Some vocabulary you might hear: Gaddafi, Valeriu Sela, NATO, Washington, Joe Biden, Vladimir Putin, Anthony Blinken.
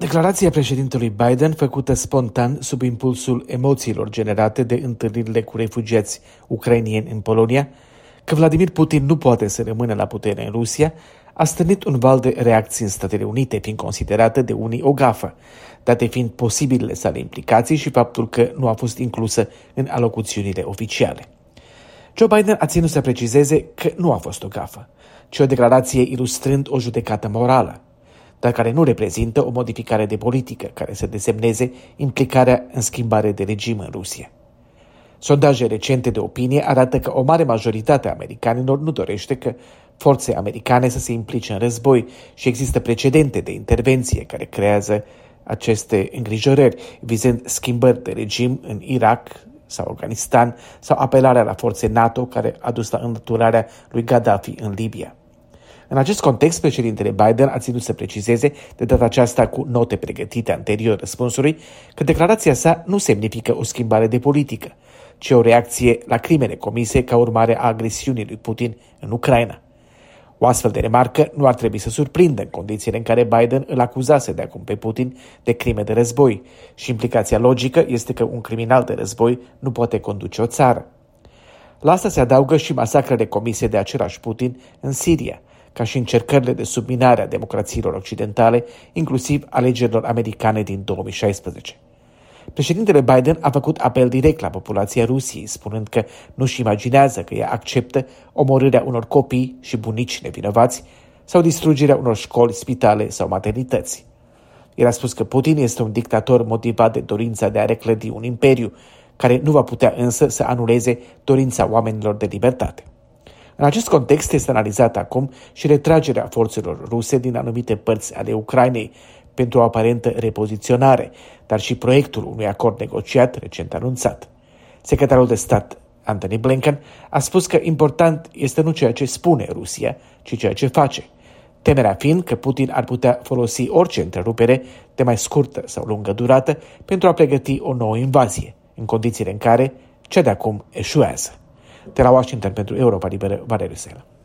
Declarația președintelui Biden, făcută spontan sub impulsul emoțiilor generate de întâlnirile cu refugiați ucrainieni în Polonia, că Vladimir Putin nu poate să rămână la putere în Rusia, a stârnit un val de reacții în Statele Unite, fiind considerată de unii o gafă, date fiind posibilele sale implicații și faptul că nu a fost inclusă în alocuțiunile oficiale. Joe Biden a ținut să precizeze că nu a fost o gafă, ci o declarație ilustrând o judecată morală, dar care nu reprezintă o modificare de politică care să desemneze implicarea în schimbare de regim în Rusia. Sondaje recente de opinie arată că o mare majoritate a americanilor nu dorește că forțe americane să se implice în război și există precedente de intervenție care creează aceste îngrijorări, vizând schimbări de regim în Irak sau Afganistan sau apelarea la forțe NATO care a dus la înlăturarea lui Gaddafi în Libia. În acest context, președintele Biden a ținut să precizeze, de data aceasta cu note pregătite anterior răspunsului, că declarația sa nu semnifică o schimbare de politică, ci o reacție la crimele comise ca urmare a agresiunii lui Putin în Ucraina. O astfel de remarcă nu ar trebui să surprindă în condițiile în care Biden îl acuzase de acum pe Putin de crime de război și implicația logică este că un criminal de război nu poate conduce o țară. La asta se adaugă și masacrele comise de același Putin în Siria, ca și încercările de subminare a democrațiilor occidentale, inclusiv alegerilor americane din 2016. Președintele Biden a făcut apel direct la populația Rusiei, spunând că nu-și imaginează că ea acceptă omorârea unor copii și bunici nevinovați sau distrugerea unor școli, spitale sau maternități. El a spus că Putin este un dictator motivat de dorința de a reclădi un imperiu, care nu va putea însă să anuleze dorința oamenilor de libertate. În acest context este analizată acum și retragerea forțelor ruse din anumite părți ale Ucrainei pentru o aparentă repoziționare, dar și proiectul unui acord negociat recent anunțat. Secretarul de stat, Anthony Blinken, a spus că important este nu ceea ce spune Rusia, ci ceea ce face, temerea fiind că Putin ar putea folosi orice întrerupere de mai scurtă sau lungă durată pentru a pregăti o nouă invazie, în condițiile în care cea de acum eșuează. De la Washington pentru Europa Liberă, Valeriu Sela.